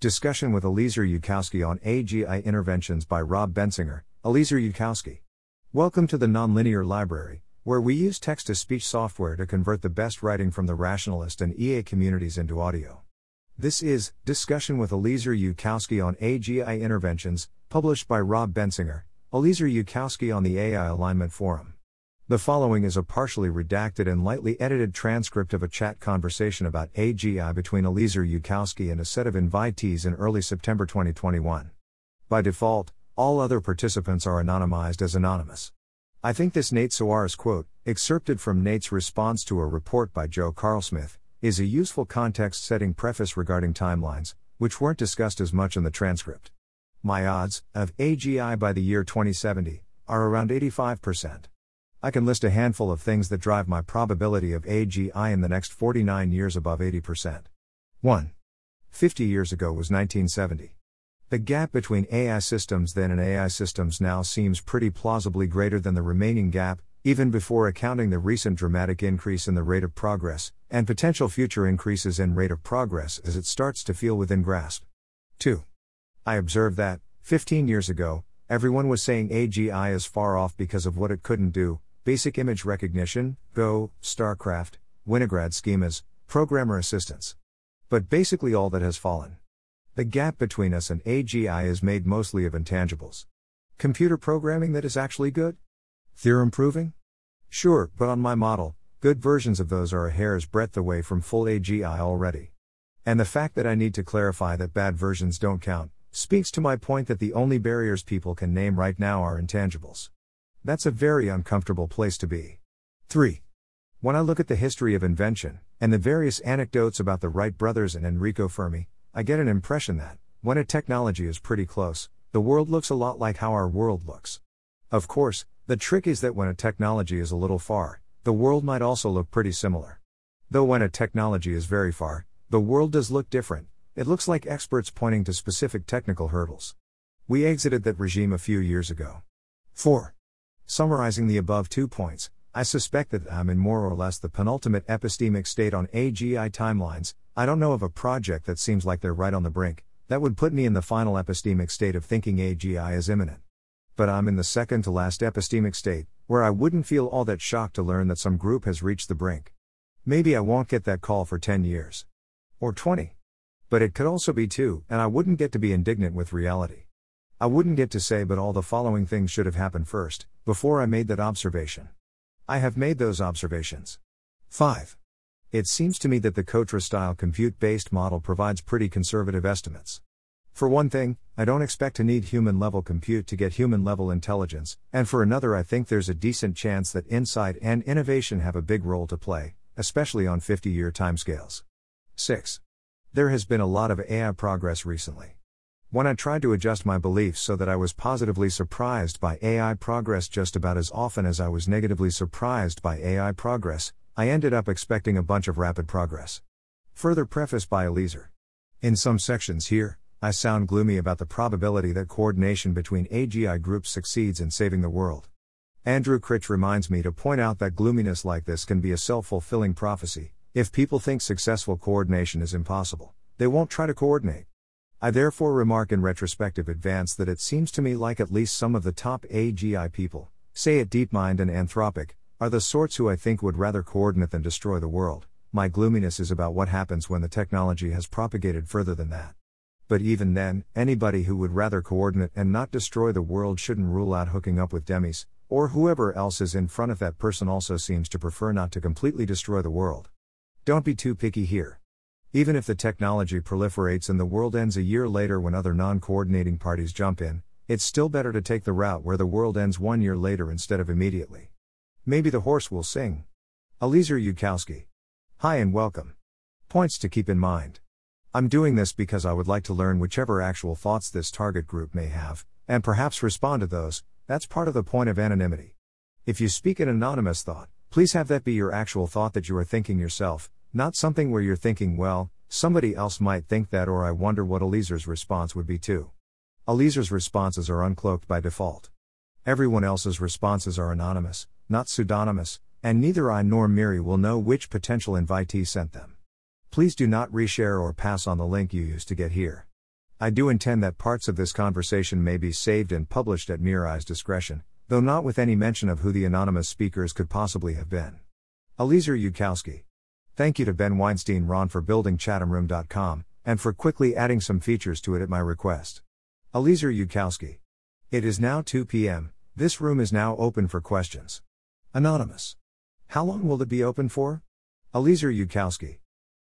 Discussion with Eliezer Yudkowsky on AGI interventions by Rob Bensinger. Eliezer Yudkowsky. Welcome to the Nonlinear Library, where we use text-to-speech software to convert the best writing from the rationalist and EA communities into audio. This is Discussion with Eliezer Yudkowsky on AGI interventions, published by Rob Bensinger. Eliezer Yudkowsky on the AI Alignment Forum. The following is a partially redacted and lightly edited transcript of a chat conversation about AGI between Eliezer Yudkowsky and a set of invitees in early September 2021. By default, all other participants are anonymized as anonymous. I think this Nate Soares quote, excerpted from Nate's response to a report by Joe Carlsmith, is a useful context-setting preface regarding timelines, which weren't discussed as much in the transcript. My odds of AGI by the year 2070 are around 85%. I can list a handful of things that drive my probability of AGI in the next 49 years above 80%. 1. 50 years ago was 1970. The gap between AI systems then and AI systems now seems pretty plausibly greater than the remaining gap, even before accounting the recent dramatic increase in the rate of progress, and potential future increases in rate of progress as it starts to feel within grasp. 2. I observed that, 15 years ago, everyone was saying AGI is far off because of what it couldn't do, basic image recognition, Go, StarCraft, Winograd schemas, programmer assistance. But basically all that has fallen. The gap between us and AGI is made mostly of intangibles. Computer programming that is actually good? Theorem proving? Sure, but on my model, good versions of those are a hair's breadth away from full AGI already. And the fact that I need to clarify that bad versions don't count speaks to my point that the only barriers people can name right now are intangibles. That's a very uncomfortable place to be. 3. When I look at the history of invention, and the various anecdotes about the Wright brothers and Enrico Fermi, I get an impression that, when a technology is pretty close, the world looks a lot like how our world looks. Of course, the trick is that when a technology is a little far, the world might also look pretty similar. Though when a technology is very far, the world does look different. It looks like experts pointing to specific technical hurdles. We exited that regime a few years ago. 4. Summarizing the above 2 points, I suspect that I'm in more or less the penultimate epistemic state on AGI timelines. I don't know of a project that seems like they're right on the brink, that would put me in the final epistemic state of thinking AGI is imminent. But I'm in the second to last epistemic state, where I wouldn't feel all that shocked to learn that some group has reached the brink. Maybe I won't get that call for 10 years. Or 20. But it could also be 2, and I wouldn't get to be indignant with reality. I wouldn't get to say but all the following things should have happened first, before I made that observation. I have made those observations. 5. It seems to me that the Kotra-style compute-based model provides pretty conservative estimates. For one thing, I don't expect to need human-level compute to get human-level intelligence, and for another I think there's a decent chance that insight and innovation have a big role to play, especially on 50-year timescales. 6. There has been a lot of AI progress recently. When I tried to adjust my beliefs so that I was positively surprised by AI progress just about as often as I was negatively surprised by AI progress, I ended up expecting a bunch of rapid progress. Further preface by Eliezer. In some sections here, I sound gloomy about the probability that coordination between AGI groups succeeds in saving the world. Andrew Critch reminds me to point out that gloominess like this can be a self-fulfilling prophecy. If people think successful coordination is impossible, they won't try to coordinate. I therefore remark in retrospective advance that it seems to me like at least some of the top AGI people, say at DeepMind and Anthropic, are the sorts who I think would rather coordinate than destroy the world. My gloominess is about what happens when the technology has propagated further than that. But even then, anybody who would rather coordinate and not destroy the world shouldn't rule out hooking up with demis, or whoever else is in front of that person also seems to prefer not to completely destroy the world. Don't be too picky here. Even if the technology proliferates and the world ends a year later when other non-coordinating parties jump in, it's still better to take the route where the world ends 1 year later instead of immediately. Maybe the horse will sing. Eliezer Yudkowsky. Hi and welcome. Points to keep in mind. I'm doing this because I would like to learn whichever actual thoughts this target group may have, and perhaps respond to those. That's part of the point of anonymity. If you speak an anonymous thought, please have that be your actual thought that you are thinking yourself, not something where you're thinking, well, somebody else might think that, or I wonder what Eliezer's response would be too. Eliezer's responses are uncloaked by default. Everyone else's responses are anonymous, not pseudonymous, and neither I nor MIRI will know which potential invitee sent them. Please do not reshare or pass on the link you used to get here. I do intend that parts of this conversation may be saved and published at MIRI's discretion, though not with any mention of who the anonymous speakers could possibly have been. Eliezer Yudkowsky. Thank you to Ben Weinstein Ron for building ChathamRoom.com, and for quickly adding some features to it at my request. Eliezer Yudkowsky. It is now 2 p.m., this room is now open for questions. Anonymous. How long will it be open for? Eliezer Yudkowsky.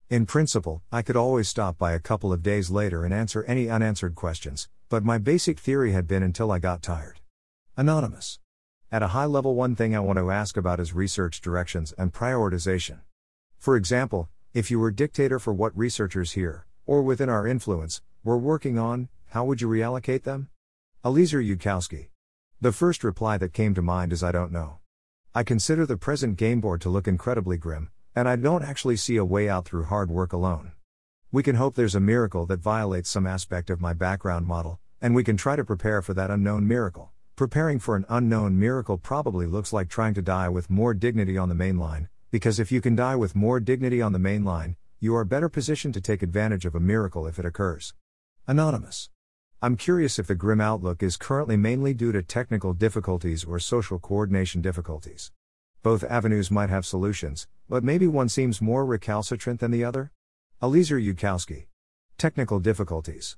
In principle, I could always stop by a couple of days later and answer any unanswered questions, but my basic theory had been until I got tired. Anonymous. At a high level, one thing I want to ask about is research directions and prioritization. For example, if you were dictator for what researchers here, or within our influence, were working on, how would you reallocate them? Eliezer Yudkowsky. The first reply that came to mind is I don't know. I consider the present game board to look incredibly grim, and I don't actually see a way out through hard work alone. We can hope there's a miracle that violates some aspect of my background model, and we can try to prepare for that unknown miracle. Preparing for an unknown miracle probably looks like trying to die with more dignity on the main line, because if you can die with more dignity on the main line, you are better positioned to take advantage of a miracle if it occurs. Anonymous. I'm curious if the grim outlook is currently mainly due to technical difficulties or social coordination difficulties. Both avenues might have solutions, but maybe one seems more recalcitrant than the other? Eliezer Yudkowsky. Technical difficulties.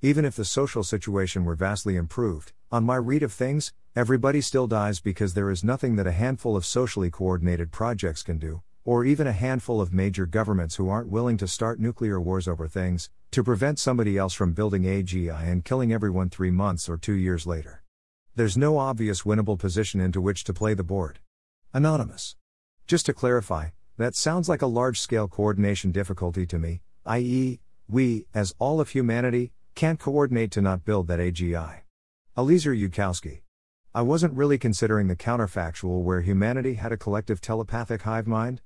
Even if the social situation were vastly improved, on my read of things, everybody still dies because there is nothing that a handful of socially coordinated projects can do, or even a handful of major governments who aren't willing to start nuclear wars over things, to prevent somebody else from building AGI and killing everyone 3 months or 2 years later. There's no obvious winnable position into which to play the board. Anonymous. Just to clarify, that sounds like a large-scale coordination difficulty to me, i.e., we, as all of humanity, can't coordinate to not build that AGI. Eliezer Yudkowsky. I wasn't really considering the counterfactual where humanity had a collective telepathic hive mind.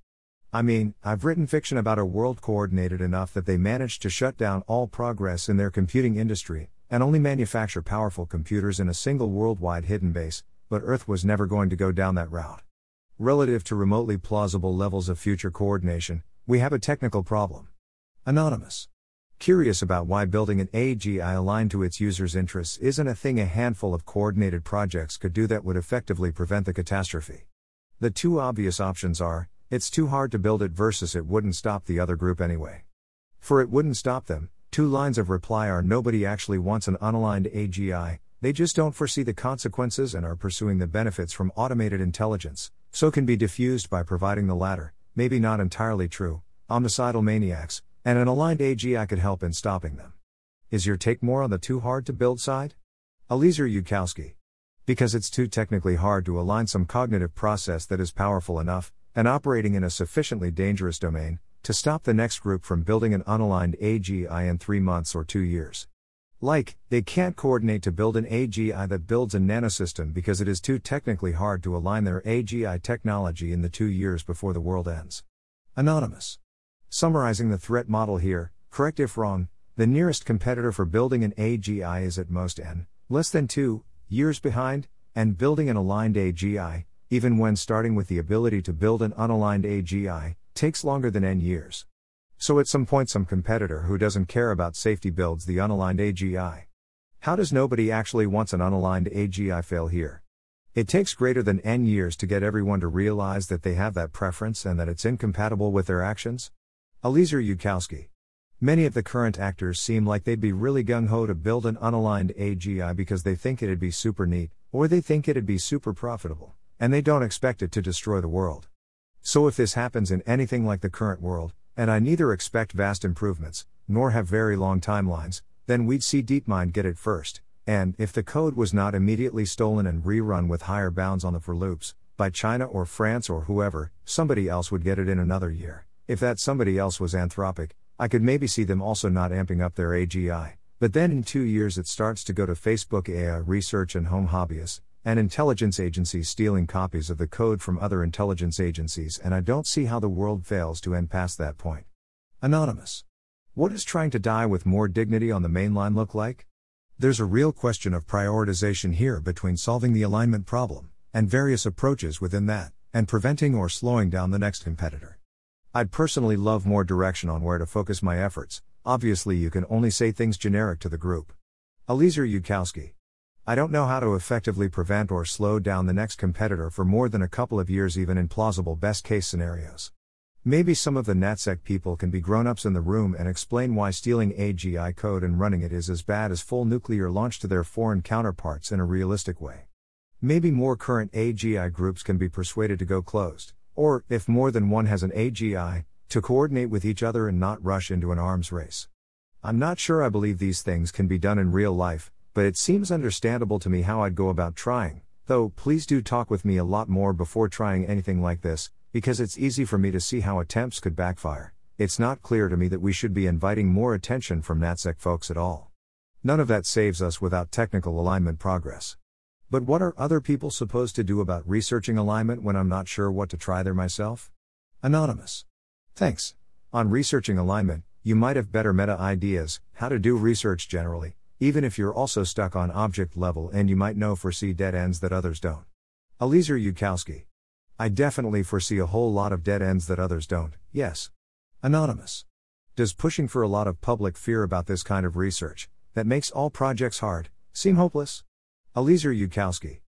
I mean, I've written fiction about a world coordinated enough that they managed to shut down all progress in their computing industry, and only manufacture powerful computers in a single worldwide hidden base, but Earth was never going to go down that route. Relative to remotely plausible levels of future coordination, we have a technical problem. Anonymous. Curious about why building an AGI aligned to its users' interests isn't a thing a handful of coordinated projects could do that would effectively prevent the catastrophe. The two obvious options are, it's too hard to build it versus it wouldn't stop the other group anyway. For it wouldn't stop them, two lines of reply are nobody actually wants an unaligned AGI, they just don't foresee the consequences and are pursuing the benefits from automated intelligence, so can be diffused by providing the latter, maybe not entirely true, omnicidal maniacs, and an aligned AGI could help in stopping them. Is your take more on the too hard to build side? Eliezer Yudkowsky. Because it's too technically hard to align some cognitive process that is powerful enough, and operating in a sufficiently dangerous domain, to stop the next group from building an unaligned AGI in 3 months or 2 years. Like, they can't coordinate to build an AGI that builds a nanosystem because it is too technically hard to align their AGI technology in the 2 years before the world ends. Anonymous. Summarizing the threat model here, correct if wrong, the nearest competitor for building an AGI is at most less than 2 years behind, and building an aligned AGI, even when starting with the ability to build an unaligned AGI, takes longer than years. So at some point some competitor who doesn't care about safety builds the unaligned AGI. How does nobody actually wants an unaligned AGI fail here? It takes greater than years to get everyone to realize that they have that preference and that it's incompatible with their actions? Eliezer Yudkowsky. Many of the current actors seem like they'd be really gung-ho to build an unaligned AGI because they think it'd be super neat, or they think it'd be super profitable, and they don't expect it to destroy the world. So if this happens in anything like the current world, and I neither expect vast improvements, nor have very long timelines, then we'd see DeepMind get it first, and, if the code was not immediately stolen and rerun with higher bounds on the for loops, by China or France or whoever, somebody else would get it in another year. If that somebody else was Anthropic, I could maybe see them also not amping up their AGI, but then in 2 years it starts to go to Facebook AI Research and home hobbyists, and intelligence agencies stealing copies of the code from other intelligence agencies, and I don't see how the world fails to end past that point. Anonymous. What does trying to die with more dignity on the mainline look like? There's a real question of prioritization here between solving the alignment problem, and various approaches within that, and preventing or slowing down the next competitor. I'd personally love more direction on where to focus my efforts, Obviously you can only say things generic to the group. Eliezer Yudkowsky. I don't know how to effectively prevent or slow down the next competitor for more than a couple of years, even in plausible best-case scenarios. Maybe some of the NatSec people can be grown-ups in the room and explain why stealing AGI code and running it is as bad as full nuclear launch to their foreign counterparts in a realistic way. Maybe more current AGI groups can be persuaded to go closed, or, if more than one has an AGI, to coordinate with each other and not rush into an arms race. I'm not sure I believe these things can be done in real life, but it seems understandable to me how I'd go about trying, though please do talk with me a lot more before trying anything like this, because it's easy for me to see how attempts could backfire. It's not clear to me that we should be inviting more attention from NatSec folks at all. None of that saves us without technical alignment progress. But what are other people supposed to do about researching alignment when I'm not sure what to try there myself? Anonymous. Thanks. On researching alignment, you might have better meta ideas, how to do research generally, even if you're also stuck on object level and you might know foresee dead ends that others don't. Eliezer Yudkowsky. I definitely foresee a whole lot of dead ends that others don't, yes. Anonymous. Does pushing for a lot of public fear about this kind of research, that makes all projects hard, seem hopeless? Eliezer Yudkowsky.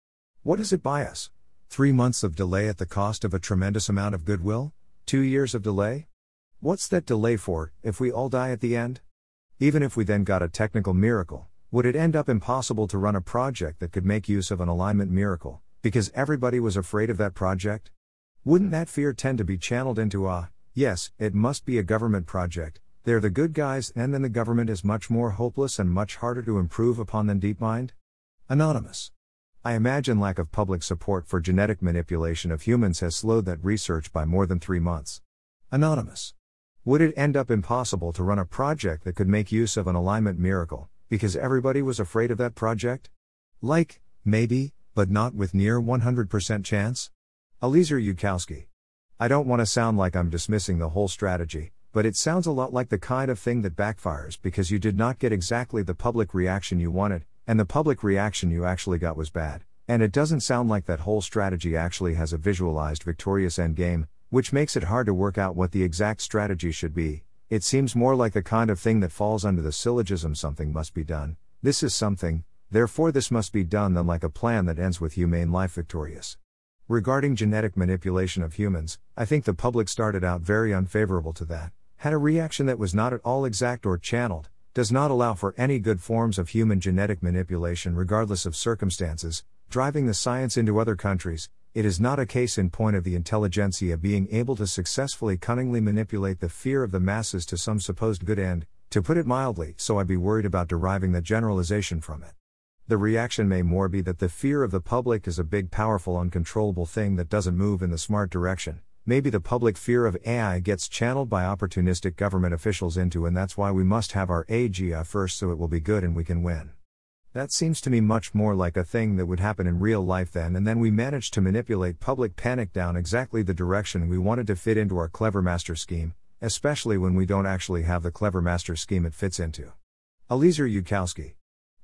What does it buy us? 3 months of delay at the cost of a tremendous amount of goodwill? 2 years of delay? What's that delay for, if we all die at the end? Even if we then got a technical miracle, would it end up impossible to run a project that could make use of an alignment miracle, because everybody was afraid of that project? Wouldn't that fear tend to be channeled into yes, it must be a government project, they're the good guys, and then the government is much more hopeless and much harder to improve upon than DeepMind? Anonymous. I imagine lack of public support for genetic manipulation of humans has slowed that research by more than 3 months. Anonymous. Would it end up impossible to run a project that could make use of an alignment miracle, because everybody was afraid of that project? Like, maybe, but not with near 100% chance? Eliezer Yudkowsky. I don't want to sound like I'm dismissing the whole strategy, but it sounds a lot like the kind of thing that backfires because you did not get exactly the public reaction you wanted, and the public reaction you actually got was bad, and it doesn't sound like that whole strategy actually has a visualized victorious endgame, which makes it hard to work out what the exact strategy should be. It seems more like the kind of thing that falls under the syllogism something must be done, this is something, therefore this must be done, than like a plan that ends with humane life victorious. Regarding genetic manipulation of humans, I think the public started out very unfavorable to that, had a reaction that was not at all exact or channeled, does not allow for any good forms of human genetic manipulation regardless of circumstances, driving the science into other countries. It is not a case in point of the intelligentsia being able to successfully cunningly manipulate the fear of the masses to some supposed good end, to put it mildly, so I'd be worried about deriving the generalization from it. The reaction may more be that the fear of the public is a big, powerful, uncontrollable thing that doesn't move in the smart direction. Maybe the public fear of AI gets channeled by opportunistic government officials into, and that's why we must have our AGI first so it will be good and we can win. That seems to me much more like a thing that would happen in real life then, and then we managed to manipulate public panic down exactly the direction we wanted to fit into our clever master scheme, especially when we don't actually have the clever master scheme it fits into. Eliezer Yudkowsky.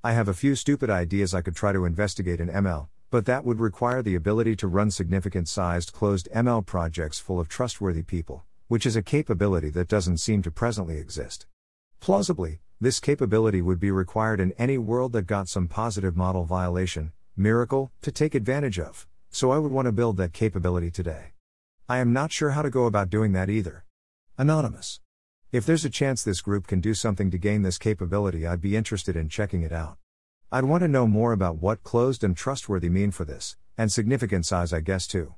I have a few stupid ideas I could try to investigate in ML, but that would require the ability to run significant-sized closed ML projects full of trustworthy people, which is a capability that doesn't seem to presently exist. Plausibly, this capability would be required in any world that got some positive model violation, miracle, to take advantage of, so I would want to build that capability today. I am not sure how to go about doing that either. Anonymous. If there's a chance this group can do something to gain this capability, I'd be interested in checking it out. I'd want to know more about what closed and trustworthy mean for this, and significant size I guess too.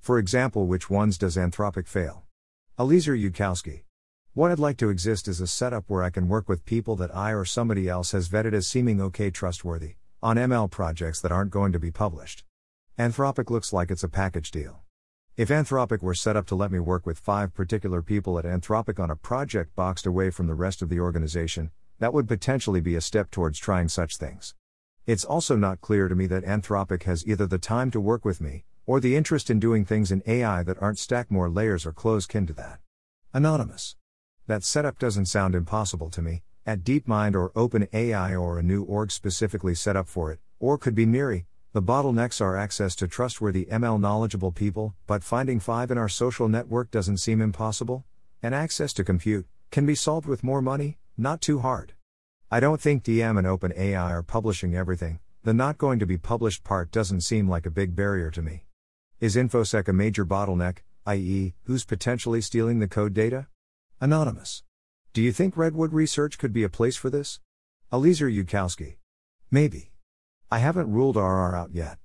For example, which ones does Anthropic fail? Eliezer Yudkowsky. What I'd like to exist is a setup where I can work with people that I or somebody else has vetted as seeming okay trustworthy, on ML projects that aren't going to be published. Anthropic looks like it's a package deal. If Anthropic were set up to let me work with 5 particular people at Anthropic on a project boxed away from the rest of the organization, that would potentially be a step towards trying such things. It's also not clear to me that Anthropic has either the time to work with me, or the interest in doing things in AI that aren't stack more layers or close kin to that. Anonymous. That setup doesn't sound impossible to me, at DeepMind or OpenAI or a new org specifically set up for it, or could be MIRI. The bottlenecks are access to trustworthy ML knowledgeable people, but finding 5 in our social network doesn't seem impossible, and access to compute, can be solved with more money, Not too hard. I don't think DM and OpenAI are publishing everything. The not going to be published part doesn't seem like a big barrier to me. Is InfoSec a major bottleneck, i.e., who's potentially stealing the code data? Anonymous. Do you think Redwood Research could be a place for this? Eliezer Yudkowsky. Maybe. I haven't ruled RR out yet.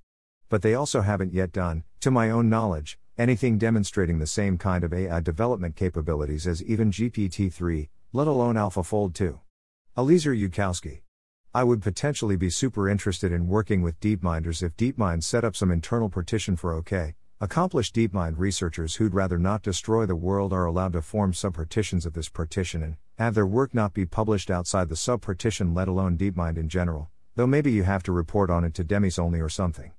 But they also haven't yet done, to my own knowledge, anything demonstrating the same kind of AI development capabilities as even GPT-3, let alone AlphaFold 2. Eliezer Yudkowsky. I would potentially be super interested in working with DeepMinders if DeepMind set up some internal partition for OK. Accomplished DeepMind researchers who'd rather not destroy the world are allowed to form subpartitions of this partition and have their work not be published outside the subpartition, let alone DeepMind in general, though maybe you have to report on it to demis only or something.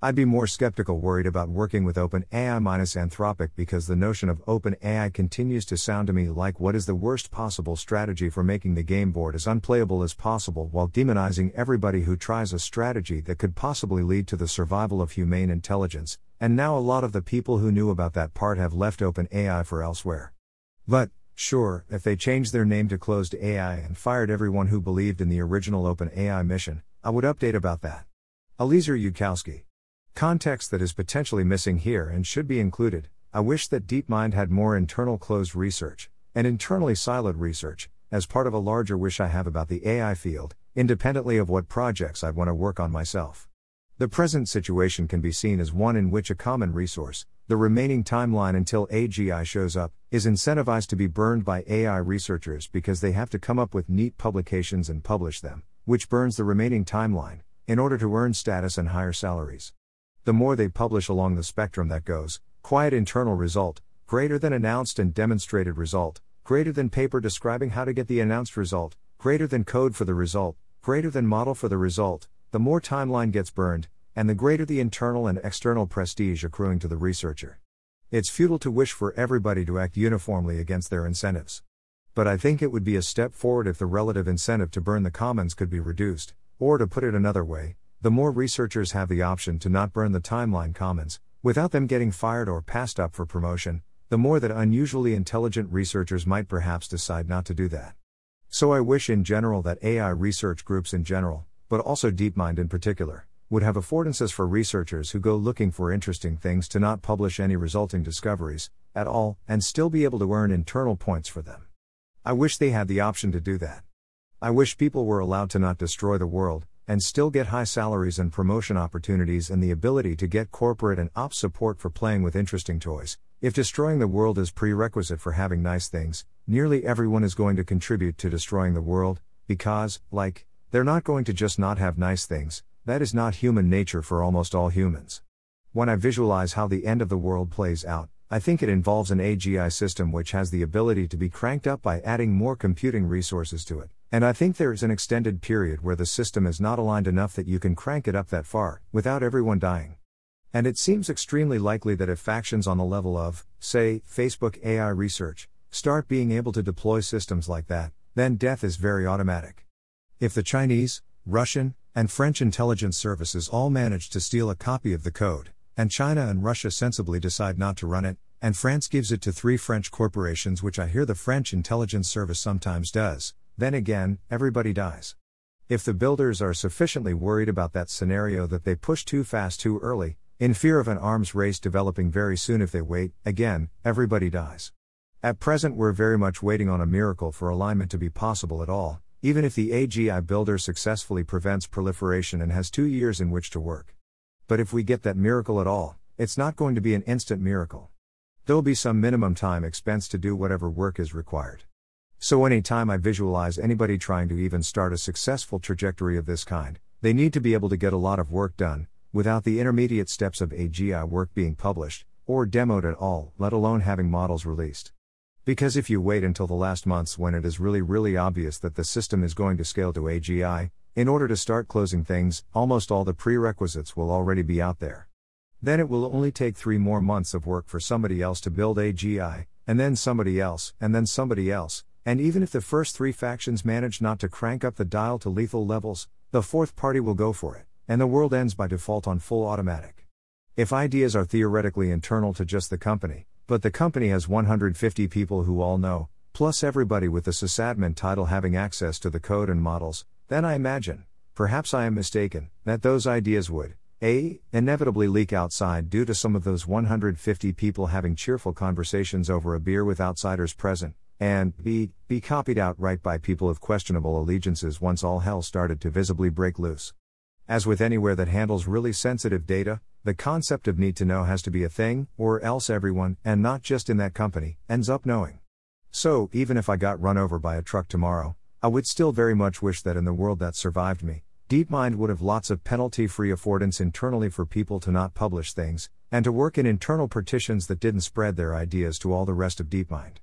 I'd be more skeptical, worried about working with OpenAI minus Anthropic, because the notion of OpenAI continues to sound to me like what is the worst possible strategy for making the game board as unplayable as possible while demonizing everybody who tries a strategy that could possibly lead to the survival of humane intelligence, and now a lot of the people who knew about that part have left OpenAI for elsewhere. But, sure, if they changed their name to Closed AI and fired everyone who believed in the original OpenAI mission, I would update about that. Eliezer Yudkowsky. Context that is potentially missing here and should be included. I wish that DeepMind had more internal closed research, and internally siloed research, as part of a larger wish I have about the AI field, independently of what projects I'd want to work on myself. The present situation can be seen as one in which a common resource, the remaining timeline until AGI shows up, is incentivized to be burned by AI researchers because they have to come up with neat publications and publish them, which burns the remaining timeline, in order to earn status and higher salaries. The more they publish along the spectrum that goes, quiet internal result, greater than announced and demonstrated result, greater than paper describing how to get the announced result, greater than code for the result, greater than model for the result, the more timeline gets burned, and the greater the internal and external prestige accruing to the researcher. It's futile to wish for everybody to act uniformly against their incentives. But I think it would be a step forward if the relative incentive to burn the commons could be reduced, or to put it another way, the more researchers have the option to not burn the timeline commons, without them getting fired or passed up for promotion, the more that unusually intelligent researchers might perhaps decide not to do that. So I wish in general that AI research groups in general, but also DeepMind in particular, would have affordances for researchers who go looking for interesting things to not publish any resulting discoveries, at all, and still be able to earn internal points for them. I wish they had the option to do that. I wish people were allowed to not destroy the world, and still get high salaries and promotion opportunities and the ability to get corporate and ops support for playing with interesting toys. If destroying the world is prerequisite for having nice things, nearly everyone is going to contribute to destroying the world, because, like, they're not going to just not have nice things. That is not human nature for almost all humans. When I visualize how the end of the world plays out, I think it involves an AGI system which has the ability to be cranked up by adding more computing resources to it. And I think there is an extended period where the system is not aligned enough that you can crank it up that far, without everyone dying. And it seems extremely likely that if factions on the level of, say, Facebook AI Research, start being able to deploy systems like that, then death is very automatic. If the Chinese, Russian, and French intelligence services all manage to steal a copy of the code, and China and Russia sensibly decide not to run it, and France gives it to 3 French corporations, which I hear the French intelligence service sometimes does, then again, everybody dies. If the builders are sufficiently worried about that scenario that they push too fast too early, in fear of an arms race developing very soon, if they wait, again, everybody dies. At present we're very much waiting on a miracle for alignment to be possible at all, even if the AGI builder successfully prevents proliferation and has 2 years in which to work. But if we get that miracle at all, it's not going to be an instant miracle. There'll be some minimum time expense to do whatever work is required. So anytime I visualize anybody trying to even start a successful trajectory of this kind, they need to be able to get a lot of work done, without the intermediate steps of AGI work being published, or demoed at all, let alone having models released. Because if you wait until the last months when it is really obvious that the system is going to scale to AGI, in order to start closing things, almost all the prerequisites will already be out there. Then it will only take 3 more months of work for somebody else to build AGI, and then somebody else, and then somebody else. And even if the first 3 factions manage not to crank up the dial to lethal levels, the 4th party will go for it, and the world ends by default on full automatic. If ideas are theoretically internal to just the company, but the company has 150 people who all know, plus everybody with the sysadmin title having access to the code and models, then I imagine, perhaps I am mistaken, that those ideas would, A, inevitably leak outside due to some of those 150 people having cheerful conversations over a beer with outsiders present, and B, be copied outright by people of questionable allegiances once all hell started to visibly break loose. As with anywhere that handles really sensitive data, the concept of need to know has to be a thing, or else everyone, and not just in that company, ends up knowing. So, even if I got run over by a truck tomorrow, I would still very much wish that in the world that survived me, DeepMind would have lots of penalty-free affordance internally for people to not publish things, and to work in internal partitions that didn't spread their ideas to all the rest of DeepMind.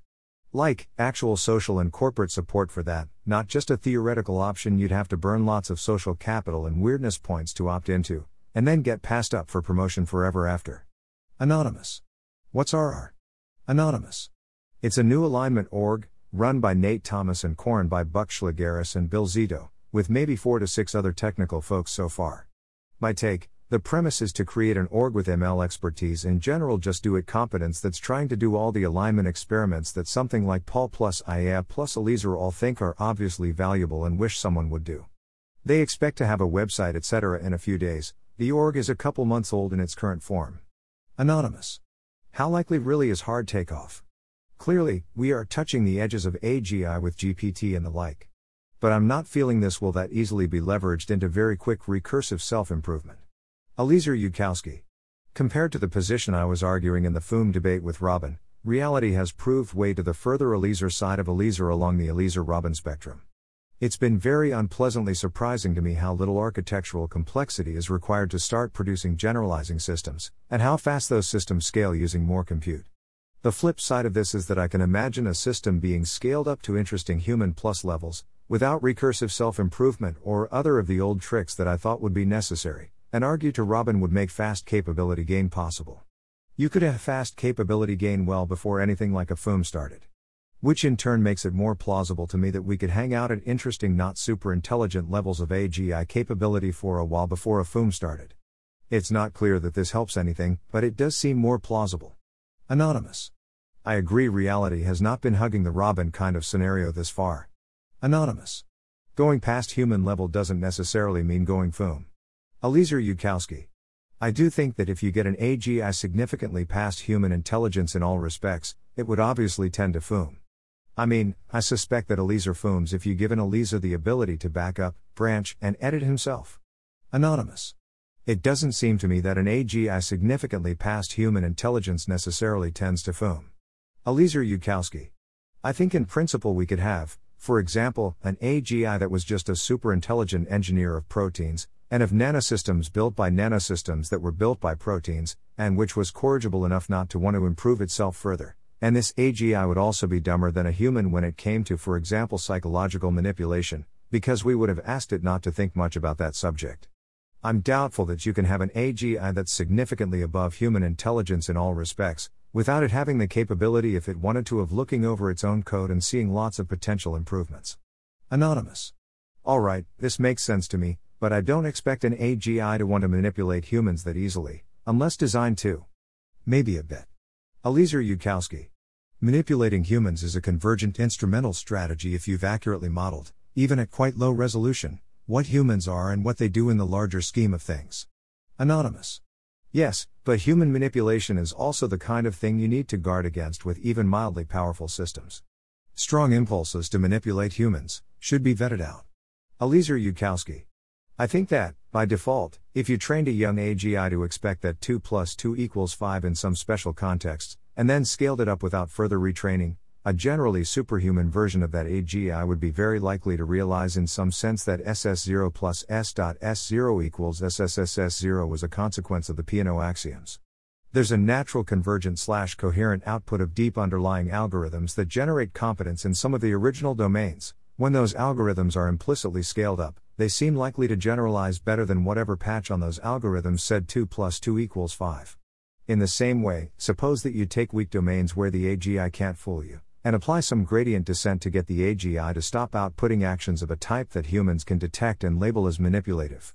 Like, actual social and corporate support for that, not just a theoretical option you'd have to burn lots of social capital and weirdness points to opt into, and then get passed up for promotion forever after. Anonymous. What's RR? Anonymous. It's a new alignment org, run by Nate Thomas and coined by Buck Shlegeris and Bill Zito, with maybe 4 to 6 other technical folks so far. My take, the premise is to create an org with ML expertise and general just-do-it competence that's trying to do all the alignment experiments that something like Paul plus Ia plus Eliezer all think are obviously valuable and wish someone would do. They expect to have a website etc. in a few days. The org is a couple months old in its current form. Anonymous. How likely really is hard takeoff? Clearly, we are touching the edges of AGI with GPT and the like. But I'm not feeling this will that easily be leveraged into very quick recursive self-improvement. Eliezer Yudkowsky. Compared to the position I was arguing in the FOOM debate with Robin, reality has proved way to the further Eliezer side of Eliezer along the Eliezer-Robin spectrum. It's been very unpleasantly surprising to me how little architectural complexity is required to start producing generalizing systems, and how fast those systems scale using more compute. The flip side of this is that I can imagine a system being scaled up to interesting human plus levels, without recursive self-improvement or other of the old tricks that I thought would be necessary, and argue to Robin would make fast capability gain possible. You could have fast capability gain well before anything like a FOOM started. Which in turn makes it more plausible to me that we could hang out at interesting not super intelligent levels of AGI capability for a while before a FOOM started. It's not clear that this helps anything, but it does seem more plausible. Anonymous. I agree reality has not been hugging the Robin kind of scenario this far. Anonymous. Going past human level doesn't necessarily mean going FOOM. Eliezer Yudkowsky. I do think that if you get an AGI significantly past human intelligence in all respects, it would obviously tend to FOOM. I mean, I suspect that Eliezer FOOMs if you give an Eliezer the ability to back up, branch, and edit himself. Anonymous. It doesn't seem to me that an AGI significantly past human intelligence necessarily tends to FOOM. Eliezer Yudkowsky. I think in principle we could have, for example, an AGI that was just a superintelligent engineer of proteins, and of nanosystems built by nanosystems that were built by proteins, and which was corrigible enough not to want to improve itself further, and this AGI would also be dumber than a human when it came to, for example, psychological manipulation, because we would have asked it not to think much about that subject. I'm doubtful that you can have an AGI that's significantly above human intelligence in all respects, without it having the capability if it wanted to of looking over its own code and seeing lots of potential improvements. Anonymous. Alright, this makes sense to me, but I don't expect an AGI to want to manipulate humans that easily, unless designed to. Maybe a bit. Eliezer Yudkowsky. Manipulating humans is a convergent instrumental strategy if you've accurately modeled, even at quite low resolution, what humans are and what they do in the larger scheme of things. Anonymous. Yes, but human manipulation is also the kind of thing you need to guard against with even mildly powerful systems. Strong impulses to manipulate humans should be vetted out. Eliezer Yudkowsky. I think that, by default, if you trained a young AGI to expect that 2 + 2 = 5 in some special contexts, and then scaled it up without further retraining, a generally superhuman version of that AGI would be very likely to realize in some sense that SS0 + S.S0 = SSSS0 was a consequence of the Peano axioms. There's a natural convergent/coherent output of deep underlying algorithms that generate competence in some of the original domains. When those algorithms are implicitly scaled up, they seem likely to generalize better than whatever patch on those algorithms said 2 + 2 = 5. In the same way, suppose that you take weak domains where the AGI can't fool you, and apply some gradient descent to get the AGI to stop outputting actions of a type that humans can detect and label as manipulative.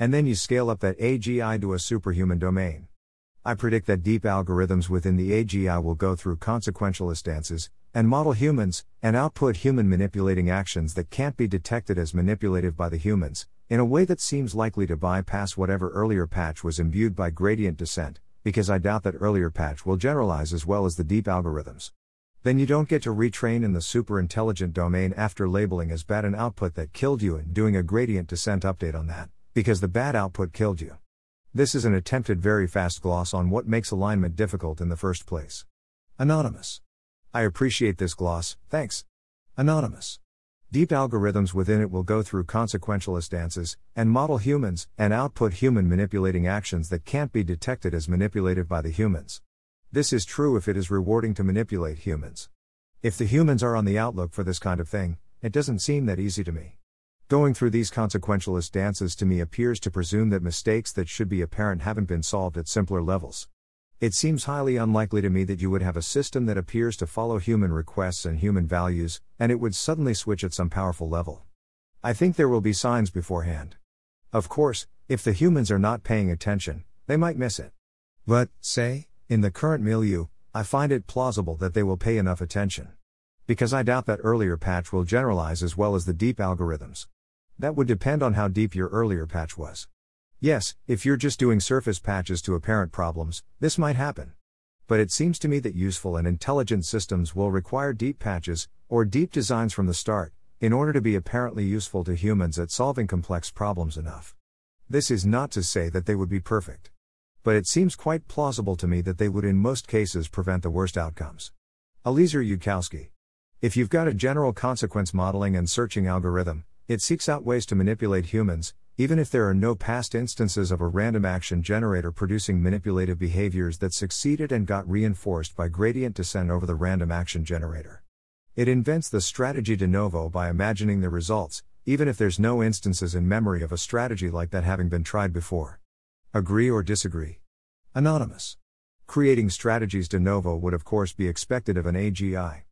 And then you scale up that AGI to a superhuman domain. I predict that deep algorithms within the AGI will go through consequentialist dances, and model humans, and output human manipulating actions that can't be detected as manipulative by the humans, in a way that seems likely to bypass whatever earlier patch was imbued by gradient descent, because I doubt that earlier patch will generalize as well as the deep algorithms. Then you don't get to retrain in the superintelligent domain after labeling as bad an output that killed you and doing a gradient descent update on that, because the bad output killed you. This is an attempted very fast gloss on what makes alignment difficult in the first place. Anonymous. I appreciate this gloss, thanks. Anonymous. Deep algorithms within it will go through consequentialist dances, and model humans, and output human manipulating actions that can't be detected as manipulative by the humans. This is true if it is rewarding to manipulate humans. If the humans are on the outlook for this kind of thing, it doesn't seem that easy to me. Going through these consequentialist dances to me appears to presume that mistakes that should be apparent haven't been solved at simpler levels. It seems highly unlikely to me that you would have a system that appears to follow human requests and human values, and it would suddenly switch at some powerful level. I think there will be signs beforehand. Of course, if the humans are not paying attention, they might miss it. But, say, in the current milieu, I find it plausible that they will pay enough attention. Because I doubt that earlier patch will generalize as well as the deep algorithms. That would depend on how deep your earlier patch was. Yes, if you're just doing surface patches to apparent problems, this might happen. But it seems to me that useful and intelligent systems will require deep patches, or deep designs from the start, in order to be apparently useful to humans at solving complex problems enough. This is not to say that they would be perfect. But it seems quite plausible to me that they would in most cases prevent the worst outcomes. Eliezer Yudkowsky. If you've got a general consequence modeling and searching algorithm, it seeks out ways to manipulate humans, even if there are no past instances of a random action generator producing manipulative behaviors that succeeded and got reinforced by gradient descent over the random action generator. It invents the strategy de novo by imagining the results, even if there's no instances in memory of a strategy like that having been tried before. Agree or disagree? Anonymous. Creating strategies de novo would of course be expected of an AGI.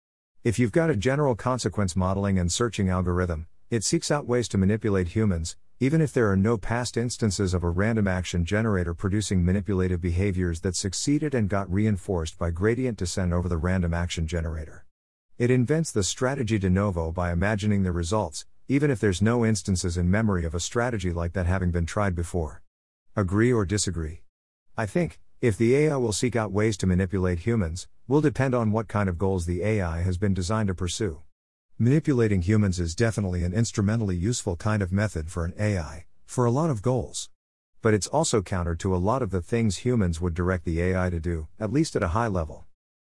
If you've got a general consequence modeling and searching algorithm, it seeks out ways to manipulate humans, even if there are no past instances of a random action generator producing manipulative behaviors that succeeded and got reinforced by gradient descent over the random action generator. It invents the strategy de novo by imagining the results, even if there's no instances in memory of a strategy like that having been tried before. Agree or disagree? I think, if the AI will seek out ways to manipulate humans, will depend on what kind of goals the AI has been designed to pursue. Manipulating humans is definitely an instrumentally useful kind of method for an AI, for a lot of goals. But it's also counter to a lot of the things humans would direct the AI to do, at least at a high level.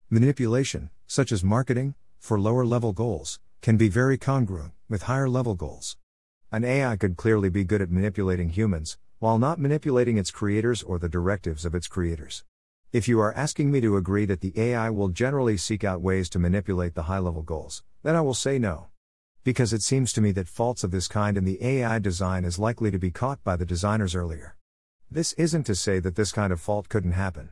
Manipulation, such as marketing, for lower-level goals, can be very congruent with higher-level goals. An AI could clearly be good at manipulating humans, while not manipulating its creators or the directives of its creators. If you are asking me to agree that the AI will generally seek out ways to manipulate the high-level goals, then I will say no. Because it seems to me that faults of this kind in the AI design is likely to be caught by the designers earlier. This isn't to say that this kind of fault couldn't happen.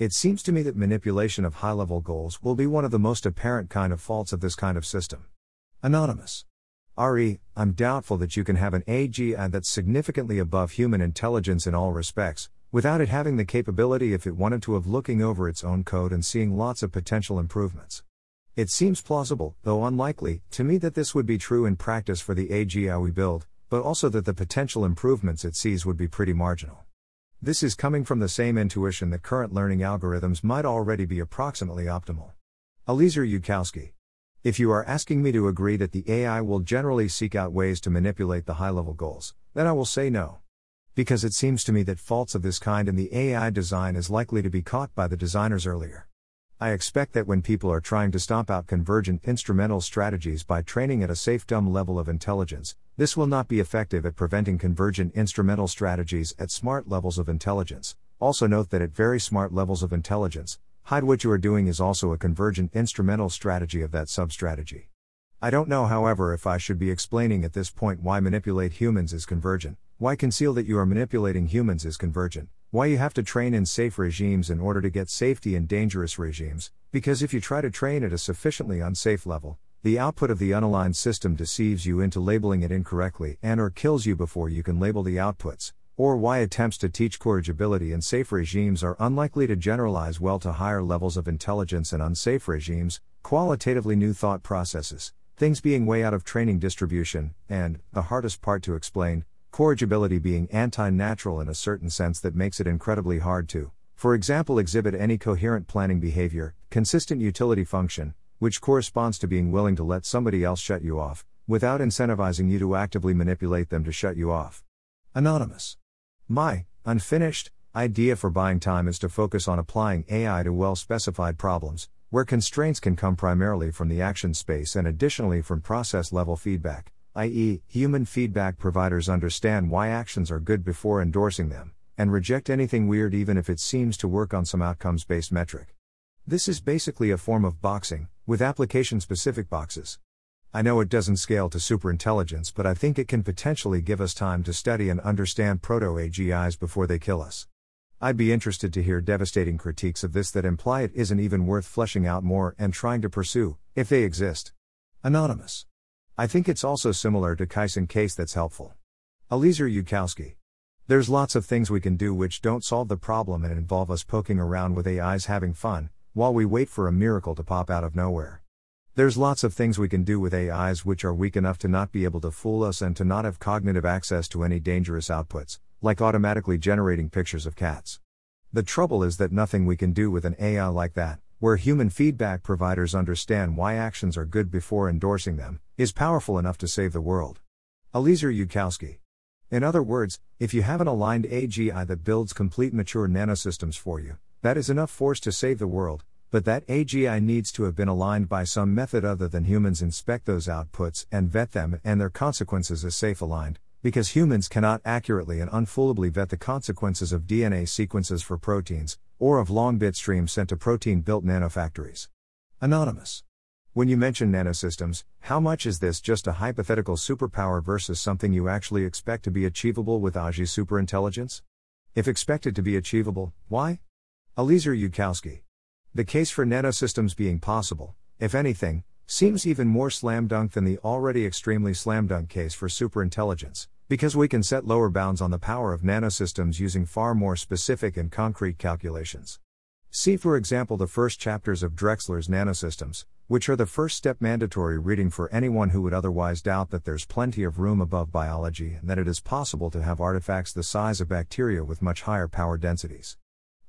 It seems to me that manipulation of high-level goals will be one of the most apparent kind of faults of this kind of system. Anonymous. RE, I'm doubtful that you can have an AGI that's significantly above human intelligence in all respects, without it having the capability if it wanted to of looking over its own code and seeing lots of potential improvements. It seems plausible, though unlikely, to me that this would be true in practice for the AGI we build, but also that the potential improvements it sees would be pretty marginal. This is coming from the same intuition that current learning algorithms might already be approximately optimal. Eliezer Yudkowsky. If you are asking me to agree that the AI will generally seek out ways to manipulate the high-level goals, then I will say no. Because it seems to me that faults of this kind in the AI design is likely to be caught by the designers earlier. I expect that when people are trying to stomp out convergent instrumental strategies by training at a safe dumb level of intelligence, this will not be effective at preventing convergent instrumental strategies at smart levels of intelligence. Also note that at very smart levels of intelligence, hide what you are doing is also a convergent instrumental strategy of that sub-strategy. I don't know, however, if I should be explaining at this point why manipulate humans is convergent, why conceal that you are manipulating humans is convergent, why you have to train in safe regimes in order to get safety in dangerous regimes, because if you try to train at a sufficiently unsafe level, the output of the unaligned system deceives you into labeling it incorrectly and or kills you before you can label the outputs, or why attempts to teach corrigibility in safe regimes are unlikely to generalize well to higher levels of intelligence in unsafe regimes, qualitatively new thought processes, things being way out of training distribution, and, the hardest part to explain, corrigibility being anti-natural in a certain sense that makes it incredibly hard to, for example, exhibit any coherent planning behavior, consistent utility function, which corresponds to being willing to let somebody else shut you off, without incentivizing you to actively manipulate them to shut you off. Anonymous. My unfinished idea for buying time is to focus on applying AI to well-specified problems, where constraints can come primarily from the action space and additionally from process-level feedback, i.e., human feedback providers understand why actions are good before endorsing them, and reject anything weird even if it seems to work on some outcomes-based metric. This is basically a form of boxing, with application-specific boxes. I know it doesn't scale to superintelligence, but I think it can potentially give us time to study and understand proto-AGIs before they kill us. I'd be interested to hear devastating critiques of this that imply it isn't even worth fleshing out more and trying to pursue, if they exist. Anonymous. I think it's also similar to Kyson case that's helpful. Eliezer Yudkowsky. There's lots of things we can do which don't solve the problem and involve us poking around with AIs having fun, while we wait for a miracle to pop out of nowhere. There's lots of things we can do with AIs which are weak enough to not be able to fool us and to not have cognitive access to any dangerous outputs, like automatically generating pictures of cats. The trouble is that nothing we can do with an AI like that, where human feedback providers understand why actions are good before endorsing them, is powerful enough to save the world. Eliezer Yudkowsky. In other words, if you have an aligned AGI that builds complete mature nanosystems for you, that is enough force to save the world, but that AGI needs to have been aligned by some method other than humans inspect those outputs and vet them and their consequences as safe aligned, because humans cannot accurately and unfoolably vet the consequences of DNA sequences for proteins, or of long bit streams sent to protein-built nanofactories. Anonymous. When you mention nanosystems, how much is this just a hypothetical superpower versus something you actually expect to be achievable with AGI superintelligence? If expected to be achievable, why? Eliezer Yudkowsky. The case for nanosystems being possible, if anything, seems even more slam-dunk than the already extremely slam-dunk case for superintelligence, because we can set lower bounds on the power of nanosystems using far more specific and concrete calculations. See for example the first chapters of Drexler's Nanosystems, which are the first step mandatory reading for anyone who would otherwise doubt that there's plenty of room above biology and that it is possible to have artifacts the size of bacteria with much higher power densities.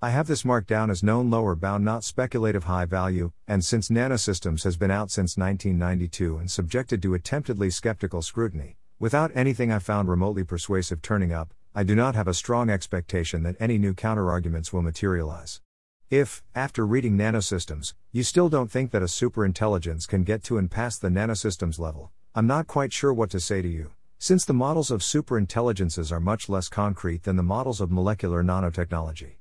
I have this marked down as known lower bound, not speculative high value, and since Nanosystems has been out since 1992 and subjected to attemptedly skeptical scrutiny, without anything I found remotely persuasive turning up, I do not have a strong expectation that any new counterarguments will materialize. If, after reading Nanosystems, you still don't think that a superintelligence can get to and past the Nanosystems level, I'm not quite sure what to say to you, since the models of superintelligences are much less concrete than the models of molecular nanotechnology.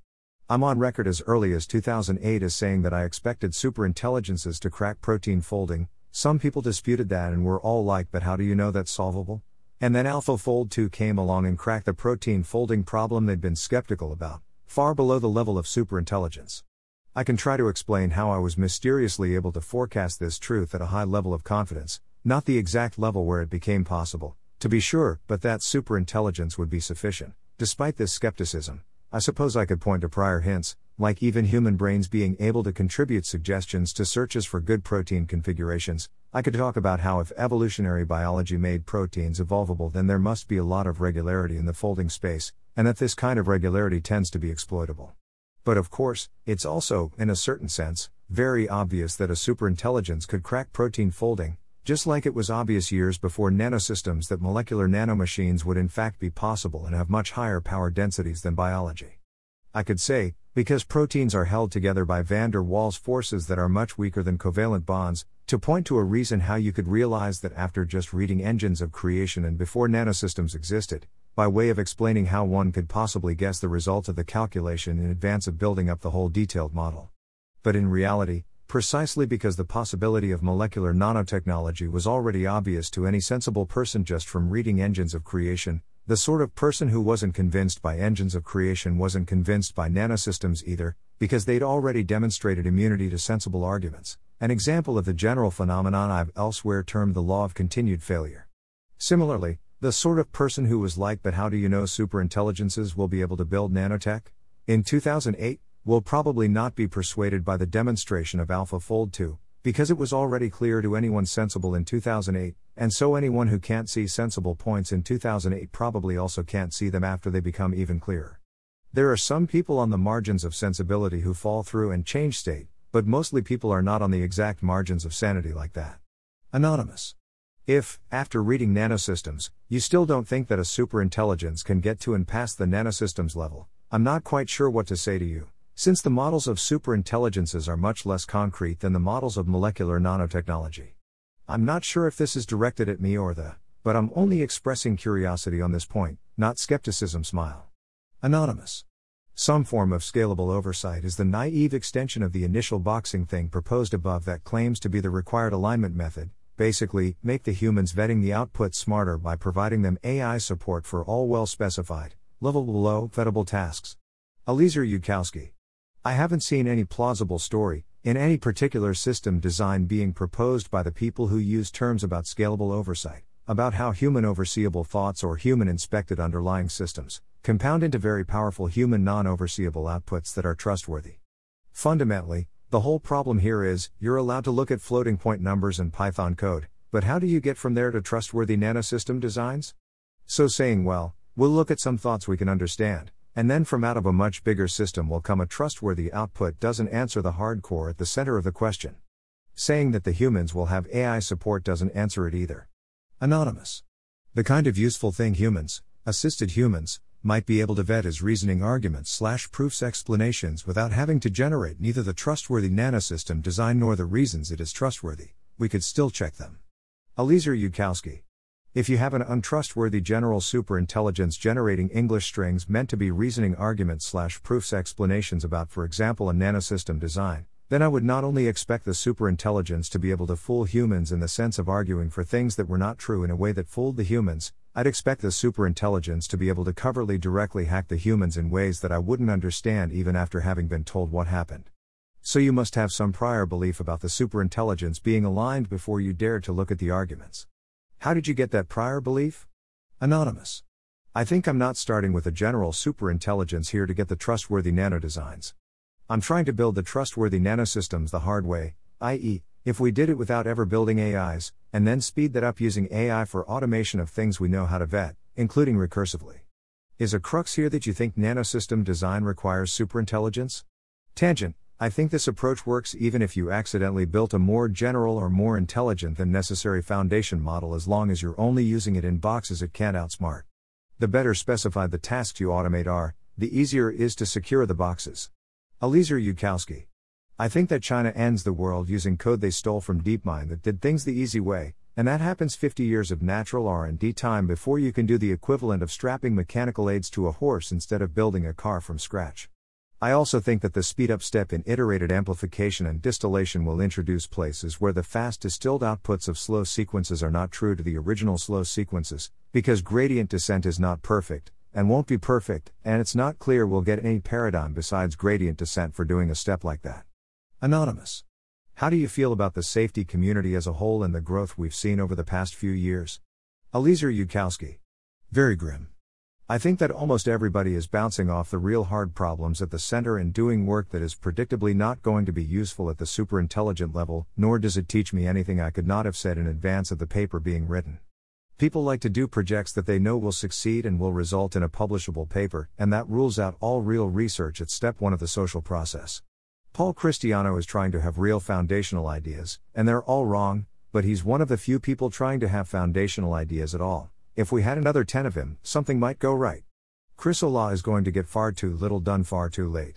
I'm on record as early as 2008 as saying that I expected superintelligences to crack protein folding. Some people disputed that and were all like, but how do you know that's solvable? And then AlphaFold 2 came along and cracked the protein folding problem they'd been skeptical about, far below the level of superintelligence. I can try to explain how I was mysteriously able to forecast this truth at a high level of confidence, not the exact level where it became possible, to be sure, but that superintelligence would be sufficient, despite this skepticism. I suppose I could point to prior hints, like even human brains being able to contribute suggestions to searches for good protein configurations. I could talk about how if evolutionary biology made proteins evolvable, then there must be a lot of regularity in the folding space, and that this kind of regularity tends to be exploitable. But of course, it's also, in a certain sense, very obvious that a superintelligence could crack protein folding, just like it was obvious years before Nanosystems that molecular nanomachines would in fact be possible and have much higher power densities than biology. I could say, because proteins are held together by van der Waals forces that are much weaker than covalent bonds, to point to a reason how you could realize that after just reading Engines of Creation and before Nanosystems existed, by way of explaining how one could possibly guess the result of the calculation in advance of building up the whole detailed model. But in reality, precisely because the possibility of molecular nanotechnology was already obvious to any sensible person just from reading Engines of Creation, the sort of person who wasn't convinced by Engines of Creation wasn't convinced by Nanosystems either, because they'd already demonstrated immunity to sensible arguments, an example of the general phenomenon I've elsewhere termed the law of continued failure. Similarly, The sort of person who was like, but how do you know superintelligences will be able to build nanotech? In 2008, will probably not be persuaded by the demonstration of AlphaFold 2, because it was already clear to anyone sensible in 2008, and so anyone who can't see sensible points in 2008 probably also can't see them after they become even clearer. There are some people on the margins of sensibility who fall through and change state, but mostly people are not on the exact margins of sanity like that. Anonymous. If, after reading Nanosystems, you still don't think that a superintelligence can get to and past the Nanosystems level, I'm not quite sure what to say to you, since the models of superintelligences are much less concrete than the models of molecular nanotechnology. I'm not sure if this is directed at me or the, but I'm only expressing curiosity on this point, not skepticism. Smile. Anonymous. Some form of scalable oversight is the naive extension of the initial boxing thing proposed above that claims to be the required alignment method. Basically, make the humans vetting the output smarter by providing them AI support for all well-specified, lovable, low-vettable tasks. Eliezer Yudkowsky. I haven't seen any plausible story, in any particular system design being proposed by the people who use terms about scalable oversight, about how human overseeable thoughts or human-inspected underlying systems compound into very powerful human non-overseeable outputs that are trustworthy. Fundamentally, the whole problem here is, you're allowed to look at floating point numbers and Python code, but how do you get from there to trustworthy nanosystem designs? So saying, well, we'll look at some thoughts we can understand, and then from out of a much bigger system will come a trustworthy output doesn't answer the hardcore at the center of the question. Saying that the humans will have AI support doesn't answer it either. Anonymous. The kind of useful thing humans, assisted humans, might be able to vet as reasoning arguments/proofs explanations without having to generate neither the trustworthy nanosystem design nor the reasons it is trustworthy, we could still check them. Eliezer Yudkowsky. If you have an untrustworthy general superintelligence generating English strings meant to be reasoning arguments/proofs explanations about, for example, a nanosystem design, then I would not only expect the superintelligence to be able to fool humans in the sense of arguing for things that were not true in a way that fooled the humans, I'd expect the superintelligence to be able to covertly directly hack the humans in ways that I wouldn't understand even after having been told what happened. So you must have some prior belief about the superintelligence being aligned before you dare to look at the arguments. How did you get that prior belief? Anonymous. I think I'm not starting with a general superintelligence here to get the trustworthy nanodesigns. I'm trying to build the trustworthy nanosystems the hard way, i.e., if we did it without ever building AIs, and then speed that up using AI for automation of things we know how to vet, including recursively. Is a crux here that you think nanosystem design requires superintelligence? Tangent. I think this approach works even if you accidentally built a more general or more intelligent than necessary foundation model, as long as you're only using it in boxes it can't outsmart. The better specified the tasks you automate are, the easier it is to secure the boxes. Eliezer Yudkowsky. I think that China ends the world using code they stole from DeepMind that did things the easy way, and that happens 50 years of natural R&D time before you can do the equivalent of strapping mechanical aids to a horse instead of building a car from scratch. I also think that the speed-up step in iterated amplification and distillation will introduce places where the fast-distilled outputs of slow sequences are not true to the original slow sequences, because gradient descent is not perfect, and won't be perfect, and it's not clear we'll get any paradigm besides gradient descent for doing a step like that. Anonymous. How do you feel about the safety community as a whole and the growth we've seen over the past few years? Eliezer Yudkowsky. Very grim. I think that almost everybody is bouncing off the real hard problems at the center and doing work that is predictably not going to be useful at the superintelligent level, nor does it teach me anything I could not have said in advance of the paper being written. People like to do projects that they know will succeed and will result in a publishable paper, and that rules out all real research at step one of the social process. Paul Christiano is trying to have real foundational ideas, and they're all wrong, but he's one of the few people trying to have foundational ideas at all. If we had another 10 of him, something might go right. Chris Olah is going to get far too little done far too late.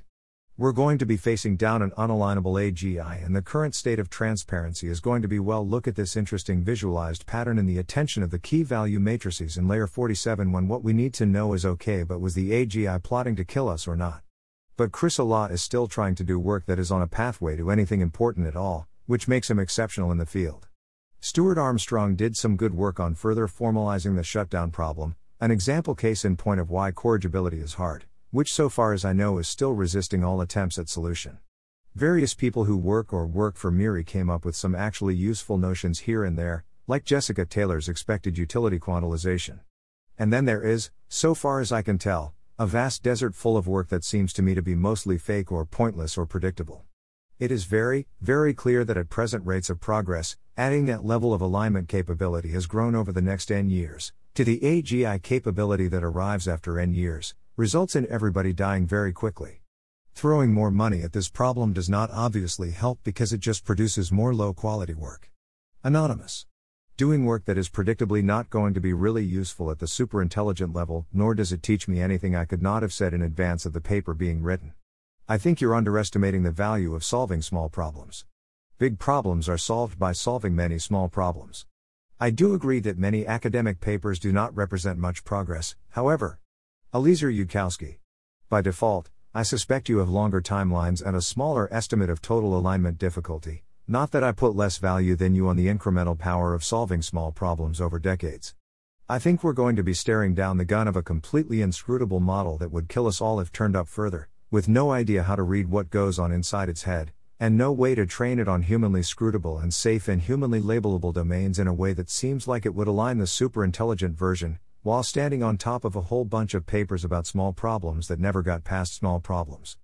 We're going to be facing down an unalignable AGI, and the current state of transparency is going to be, well, look at this interesting visualized pattern in the attention of the key value matrices in layer 47 when what we need to know is okay, but was the AGI plotting to kill us or not? But Chris Olah is still trying to do work that is on a pathway to anything important at all, which makes him exceptional in the field. Stuart Armstrong did some good work on further formalizing the shutdown problem, an example case in point of why corrigibility is hard, which so far as I know is still resisting all attempts at solution. Various people who work or worked for MIRI came up with some actually useful notions here and there, like Jessica Taylor's expected utility quantization. And then there is, so far as I can tell, a vast desert full of work that seems to me to be mostly fake or pointless or predictable. It is very, very clear that at present rates of progress, adding that level of alignment capability has grown over the next n years, to the AGI capability that arrives after n years, results in everybody dying very quickly. Throwing more money at this problem does not obviously help because it just produces more low-quality work. Anonymous. Doing work that is predictably not going to be really useful at the superintelligent level, nor does it teach me anything I could not have said in advance of the paper being written. I think you're underestimating the value of solving small problems. Big problems are solved by solving many small problems. I do agree that many academic papers do not represent much progress, however. Eliezer Yudkowsky. By default, I suspect you have longer timelines and a smaller estimate of total alignment difficulty, not that I put less value than you on the incremental power of solving small problems over decades. I think we're going to be staring down the gun of a completely inscrutable model that would kill us all if turned up further, with no idea how to read what goes on inside its head, and no way to train it on humanly scrutable and safe and humanly labelable domains in a way that seems like it would align the superintelligent version, while standing on top of a whole bunch of papers about small problems that never got past small problems.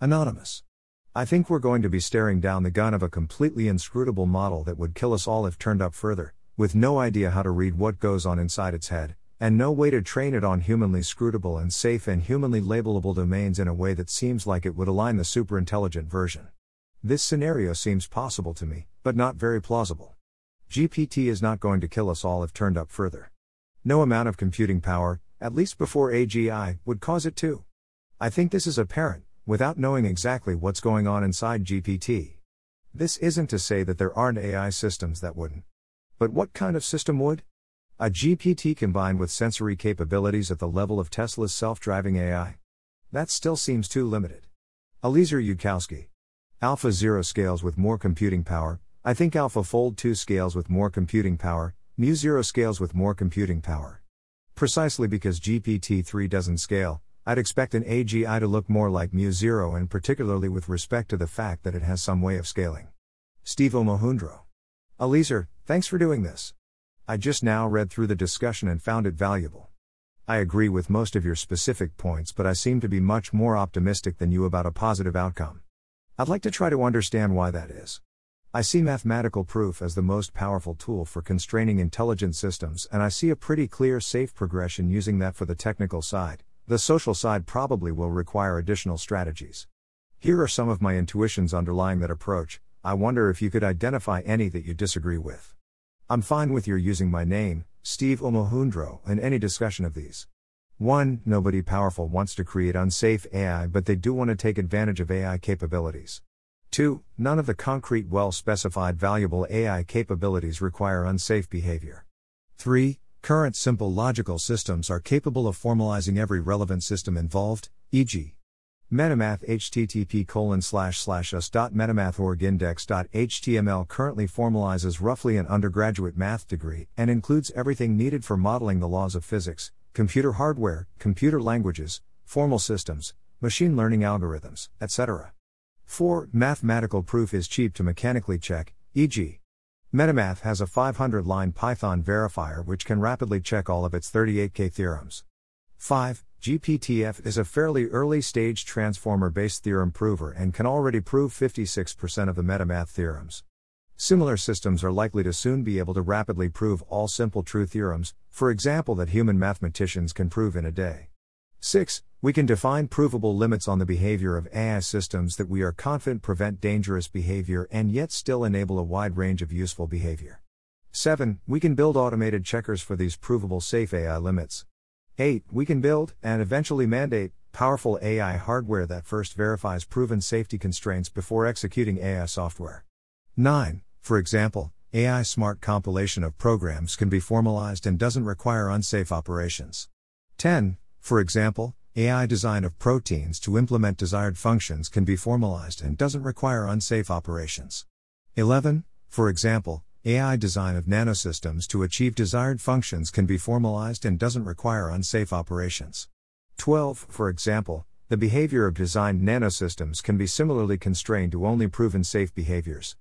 Anonymous. I think we're going to be staring down the gun of a completely inscrutable model that would kill us all if turned up further, with no idea how to read what goes on inside its head, and no way to train it on humanly scrutable and safe and humanly labelable domains in a way that seems like it would align the superintelligent version. This scenario seems possible to me, but not very plausible. GPT is not going to kill us all if turned up further. No amount of computing power, at least before AGI, would cause it to. I think this is apparent, without knowing exactly what's going on inside GPT. This isn't to say that there aren't AI systems that wouldn't. But what kind of system would? A GPT combined with sensory capabilities at the level of Tesla's self-driving AI? That still seems too limited. Eliezer Yudkowsky. AlphaZero scales with more computing power, I think AlphaFold 2 scales with more computing power, MuZero scales with more computing power. Precisely because GPT-3 doesn't scale, I'd expect an AGI to look more like MuZero, and particularly with respect to the fact that it has some way of scaling. Steve Omohundro. Eliezer, thanks for doing this. I just now read through the discussion and found it valuable. I agree with most of your specific points, but I seem to be much more optimistic than you about a positive outcome. I'd like to try to understand why that is. I see mathematical proof as the most powerful tool for constraining intelligent systems, and I see a pretty clear safe progression using that for the technical side. The social side probably will require additional strategies. Here are some of my intuitions underlying that approach. I wonder if you could identify any that you disagree with. I'm fine with your using my name, Steve Omohundro, in any discussion of these. 1. Nobody powerful wants to create unsafe AI, but they do want to take advantage of AI capabilities. 2. None of the concrete, well-specified, valuable AI capabilities require unsafe behavior. 3. Current simple logical systems are capable of formalizing every relevant system involved, e.g. Metamath http://us.metamathorg.index.html currently formalizes roughly an undergraduate math degree and includes everything needed for modeling the laws of physics, computer hardware, computer languages, formal systems, machine learning algorithms, etc. 4. Mathematical proof is cheap to mechanically check, e.g. Metamath has a 500-line Python verifier which can rapidly check all of its 38K theorems. 5. GPTF is a fairly early-stage transformer-based theorem prover and can already prove 56% of the Metamath theorems. Similar systems are likely to soon be able to rapidly prove all simple true theorems, for example that human mathematicians can prove in a day. 6. We can define provable limits on the behavior of AI systems that we are confident prevent dangerous behavior and yet still enable a wide range of useful behavior. 7. We can build automated checkers for these provable safe AI limits. 8. We can build, and eventually mandate, powerful AI hardware that first verifies proven safety constraints before executing AI software. 9. For example, AI smart compilation of programs can be formalized and doesn't require unsafe operations. 10. For example, AI design of proteins to implement desired functions can be formalized and doesn't require unsafe operations. 11. For example, AI design of nanosystems to achieve desired functions can be formalized and doesn't require unsafe operations. 12. For example, the behavior of designed nanosystems can be similarly constrained to only proven safe behaviors.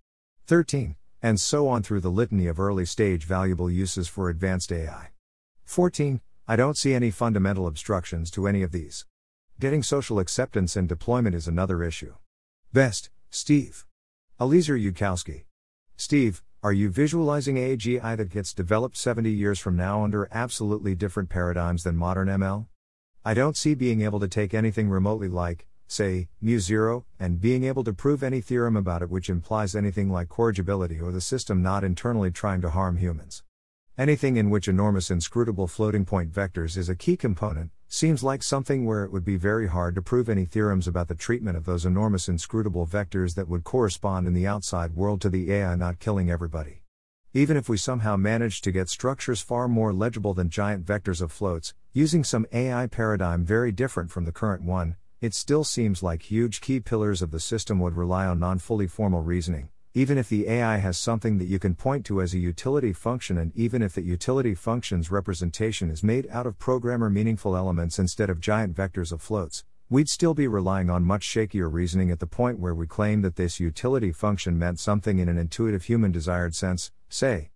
13. And so on through the litany of early-stage valuable uses for advanced AI. 14. I don't see any fundamental obstructions to any of these. Getting social acceptance and deployment is another issue. Best, Steve. Eliezer Yudkowsky. Steve, are you visualizing AGI that gets developed 70 years from now under absolutely different paradigms than modern ML? I don't see being able to take anything remotely like, say, MuZero, and being able to prove any theorem about it which implies anything like corrigibility or the system not internally trying to harm humans. Anything in which enormous inscrutable floating point vectors is a key component, seems like something where it would be very hard to prove any theorems about the treatment of those enormous inscrutable vectors that would correspond in the outside world to the AI not killing everybody. Even if we somehow managed to get structures far more legible than giant vectors of floats, using some AI paradigm very different from the current one, it still seems like huge key pillars of the system would rely on non-fully formal reasoning, even if the AI has something that you can point to as a utility function, and even if that utility function's representation is made out of programmer meaningful elements instead of giant vectors of floats, we'd still be relying on much shakier reasoning at the point where we claim that this utility function meant something in an intuitive human desired sense, say.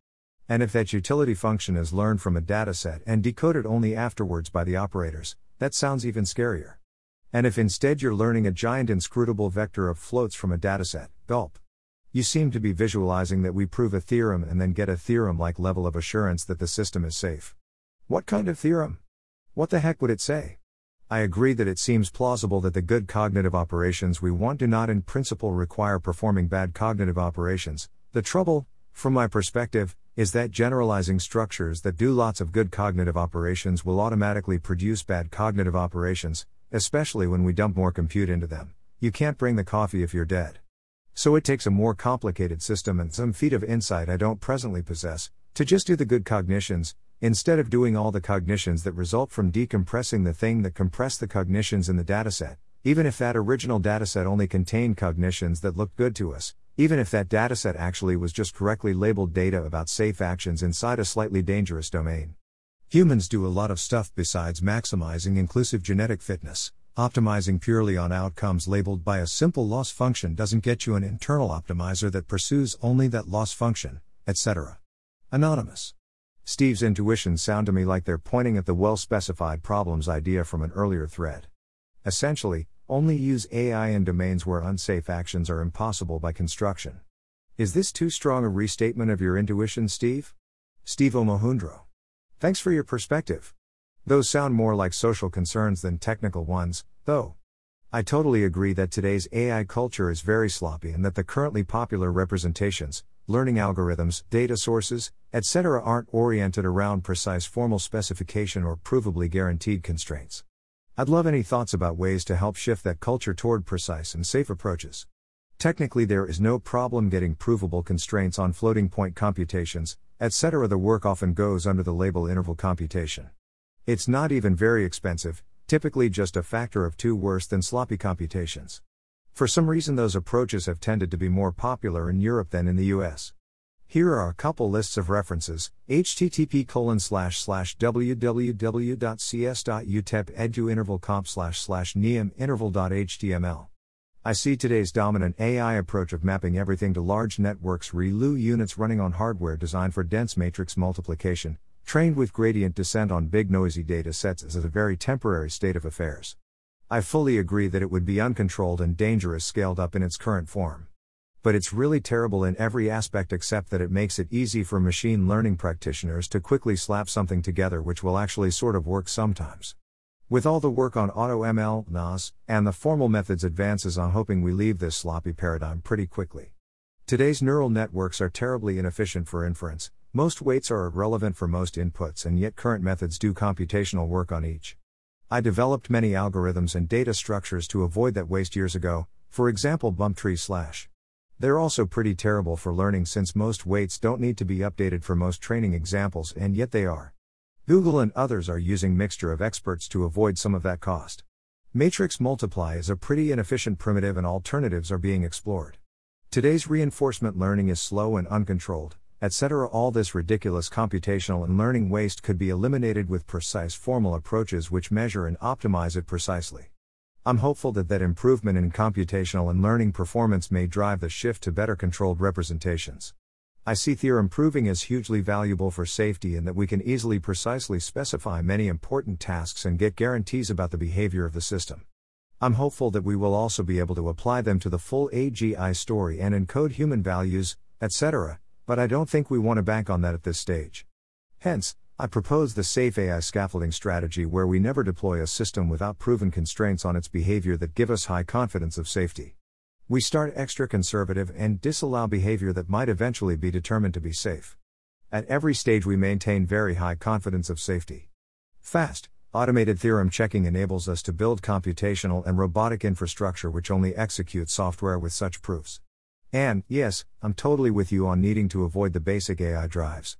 And if that utility function is learned from a dataset and decoded only afterwards by the operators, that sounds even scarier. And if instead you're learning a giant inscrutable vector of floats from a dataset, gulp. You seem to be visualizing that we prove a theorem and then get a theorem-like level of assurance that the system is safe. What kind of theorem? What the heck would it say? I agree that it seems plausible that the good cognitive operations we want do not in principle require performing bad cognitive operations. The trouble, from my perspective, is that generalizing structures that do lots of good cognitive operations will automatically produce bad cognitive operations, especially when we dump more compute into them. You can't bring the coffee if you're dead. So it takes a more complicated system and some feat of insight I don't presently possess, to just do the good cognitions, instead of doing all the cognitions that result from decompressing the thing that compressed the cognitions in the dataset, even if that original dataset only contained cognitions that looked good to us, even if that dataset actually was just correctly labeled data about safe actions inside a slightly dangerous domain. Humans do a lot of stuff besides maximizing inclusive genetic fitness. Optimizing purely on outcomes labeled by a simple loss function doesn't get you an internal optimizer that pursues only that loss function, etc. Anonymous. Steve's intuitions sound to me like they're pointing at the well-specified problems idea from an earlier thread. Essentially, only use AI in domains where unsafe actions are impossible by construction. Is this too strong a restatement of your intuition, Steve? Steve Omohundro. Thanks for your perspective. Those sound more like social concerns than technical ones, though. I totally agree that today's AI culture is very sloppy and that the currently popular representations, learning algorithms, data sources, etc. aren't oriented around precise formal specification or provably guaranteed constraints. I'd love any thoughts about ways to help shift that culture toward precise and safe approaches. Technically, there is no problem getting provable constraints on floating point computations, etc. The work often goes under the label interval computation. It's not even very expensive, typically just a factor of 2 worse than sloppy computations. For some reason those approaches have tended to be more popular in Europe than in the US. Here are a couple lists of references, http://www.cs.utep.edu/interval/comp/neam/interval.html. I see today's dominant AI approach of mapping everything to large networks ReLU units running on hardware designed for dense matrix multiplication, trained with gradient descent on big noisy data sets as a very temporary state of affairs. I fully agree that it would be uncontrolled and dangerous scaled up in its current form. But it's really terrible in every aspect except that it makes it easy for machine learning practitioners to quickly slap something together which will actually sort of work sometimes. With all the work on AutoML, NAS, and the formal methods advances, I'm hoping we leave this sloppy paradigm pretty quickly. Today's neural networks are terribly inefficient for inference. Most weights are irrelevant for most inputs, and yet current methods do computational work on each. I developed many algorithms and data structures to avoid that waste years ago, for example bump tree. They're also pretty terrible for learning since most weights don't need to be updated for most training examples, and yet they are. Google and others are using mixture of experts to avoid some of that cost. Matrix multiply is a pretty inefficient primitive and alternatives are being explored. Today's reinforcement learning is slow and uncontrolled, etc. All this ridiculous computational and learning waste could be eliminated with precise formal approaches which measure and optimize it precisely. I'm hopeful that improvement in computational and learning performance may drive the shift to better controlled representations. I see theorem proving as hugely valuable for safety in that we can easily precisely specify many important tasks and get guarantees about the behavior of the system. I'm hopeful that we will also be able to apply them to the full AGI story and encode human values, etc., but I don't think we want to bank on that at this stage. Hence, I propose the safe AI scaffolding strategy where we never deploy a system without proven constraints on its behavior that give us high confidence of safety. We start extra conservative and disallow behavior that might eventually be determined to be safe. At every stage we maintain very high confidence of safety. Fast, automated theorem checking enables us to build computational and robotic infrastructure which only executes software with such proofs. And, yes, I'm totally with you on needing to avoid the basic AI drives.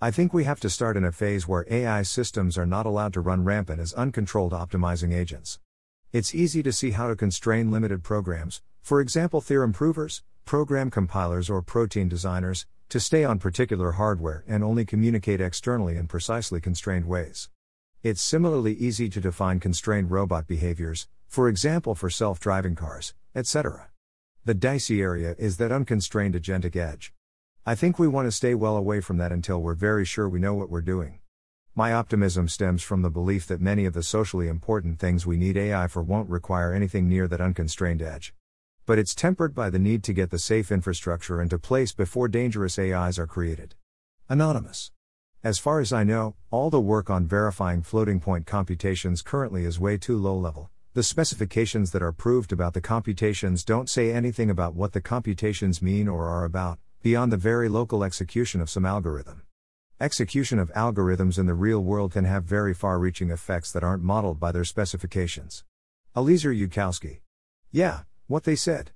I think we have to start in a phase where AI systems are not allowed to run rampant as uncontrolled optimizing agents. It's easy to see how to constrain limited programs, for example theorem provers, program compilers or protein designers, to stay on particular hardware and only communicate externally in precisely constrained ways. It's similarly easy to define constrained robot behaviors, for example for self-driving cars, etc. The dicey area is that unconstrained agentic edge. I think we want to stay well away from that until we're very sure we know what we're doing. My optimism stems from the belief that many of the socially important things we need AI for won't require anything near that unconstrained edge. But it's tempered by the need to get the safe infrastructure into place before dangerous AIs are created. Anonymous. As far as I know, all the work on verifying floating-point computations currently is way too low-level. The specifications that are proved about the computations don't say anything about what the computations mean or are about, beyond the very local execution of some algorithm. Execution of algorithms in the real world can have very far-reaching effects that aren't modeled by their specifications. Eliezer Yudkowsky. Yeah, what they said.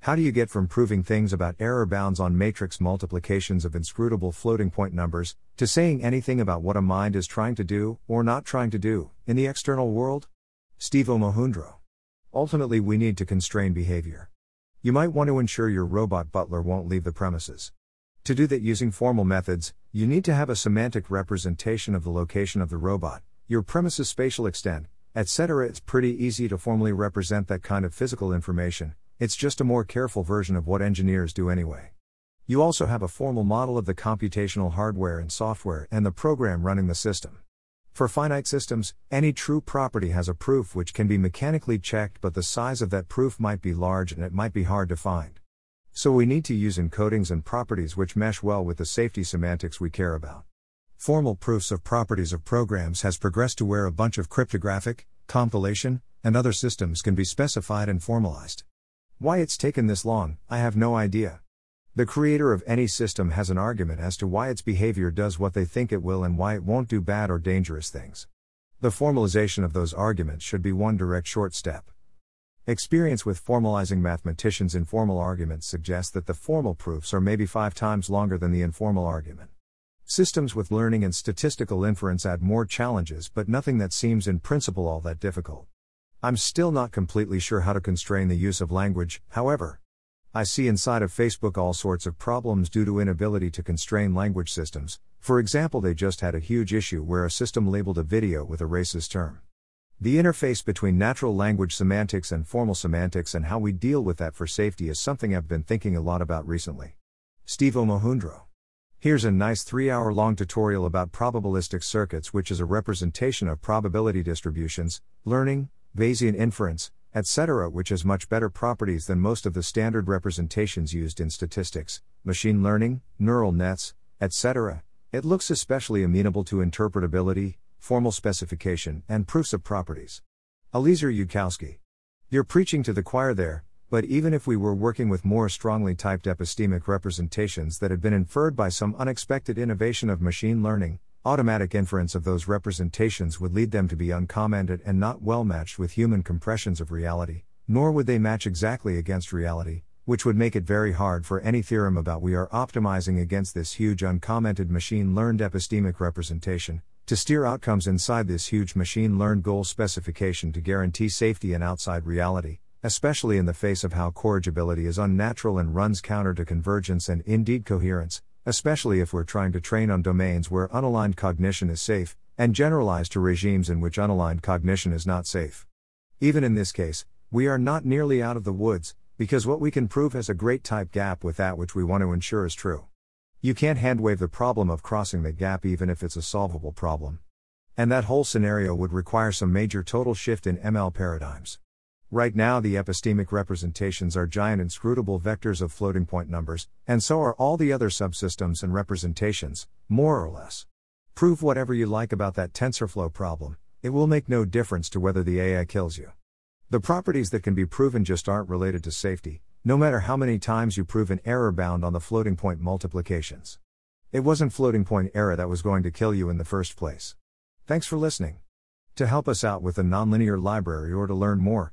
How do you get from proving things about error bounds on matrix multiplications of inscrutable floating-point numbers, to saying anything about what a mind is trying to do, or not trying to do, in the external world? Steve Omohundro. Ultimately we need to constrain behavior. You might want to ensure your robot butler won't leave the premises. To do that using formal methods, you need to have a semantic representation of the location of the robot, your premises' spatial extent, etc. It's pretty easy to formally represent that kind of physical information, it's just a more careful version of what engineers do anyway. You also have a formal model of the computational hardware and software and the program running the system. For finite systems, any true property has a proof which can be mechanically checked, but the size of that proof might be large and it might be hard to find. So we need to use encodings and properties which mesh well with the safety semantics we care about. Formal proofs of properties of programs has progressed to where a bunch of cryptographic, compilation, and other systems can be specified and formalized. Why it's taken this long, I have no idea. The creator of any system has an argument as to why its behavior does what they think it will and why it won't do bad or dangerous things. The formalization of those arguments should be one direct short step. Experience with formalizing mathematicians' informal arguments suggests that the formal proofs are maybe 5 times longer than the informal argument. Systems with learning and statistical inference add more challenges, but nothing that seems in principle all that difficult. I'm still not completely sure how to constrain the use of language, however. I see inside of Facebook all sorts of problems due to inability to constrain language systems. For example, they just had a huge issue where a system labeled a video with a racist term. The interface between natural language semantics and formal semantics and how we deal with that for safety is something I've been thinking a lot about recently. Steve Omohundro. Here's a nice 3-hour-long tutorial about probabilistic circuits, which is a representation of probability distributions, learning, Bayesian inference, etc., which has much better properties than most of the standard representations used in statistics, machine learning, neural nets, etc. It looks especially amenable to interpretability, formal specification, and proofs of properties. Eliezer Yudkowsky. You're preaching to the choir there, but even if we were working with more strongly typed epistemic representations that had been inferred by some unexpected innovation of machine learning, automatic inference of those representations would lead them to be uncommented and not well matched with human compressions of reality, nor would they match exactly against reality, which would make it very hard for any theorem about we are optimizing against this huge uncommented machine-learned epistemic representation, to steer outcomes inside this huge machine-learned goal specification to guarantee safety in outside reality, especially in the face of how corrigibility is unnatural and runs counter to convergence and indeed coherence, especially if we're trying to train on domains where unaligned cognition is safe, and generalize to regimes in which unaligned cognition is not safe. Even in this case, we are not nearly out of the woods, because what we can prove has a great type gap with that which we want to ensure is true. You can't handwave the problem of crossing the gap even if it's a solvable problem. And that whole scenario would require some major total shift in ML paradigms. Right now the epistemic representations are giant inscrutable vectors of floating point numbers, and so are all the other subsystems and representations, more or less. Prove whatever you like about that TensorFlow problem, it will make no difference to whether the AI kills you. The properties that can be proven just aren't related to safety, no matter how many times you prove an error bound on the floating point multiplications. It wasn't floating point error that was going to kill you in the first place. Thanks for listening. To help us out with the Nonlinear Library or to learn more,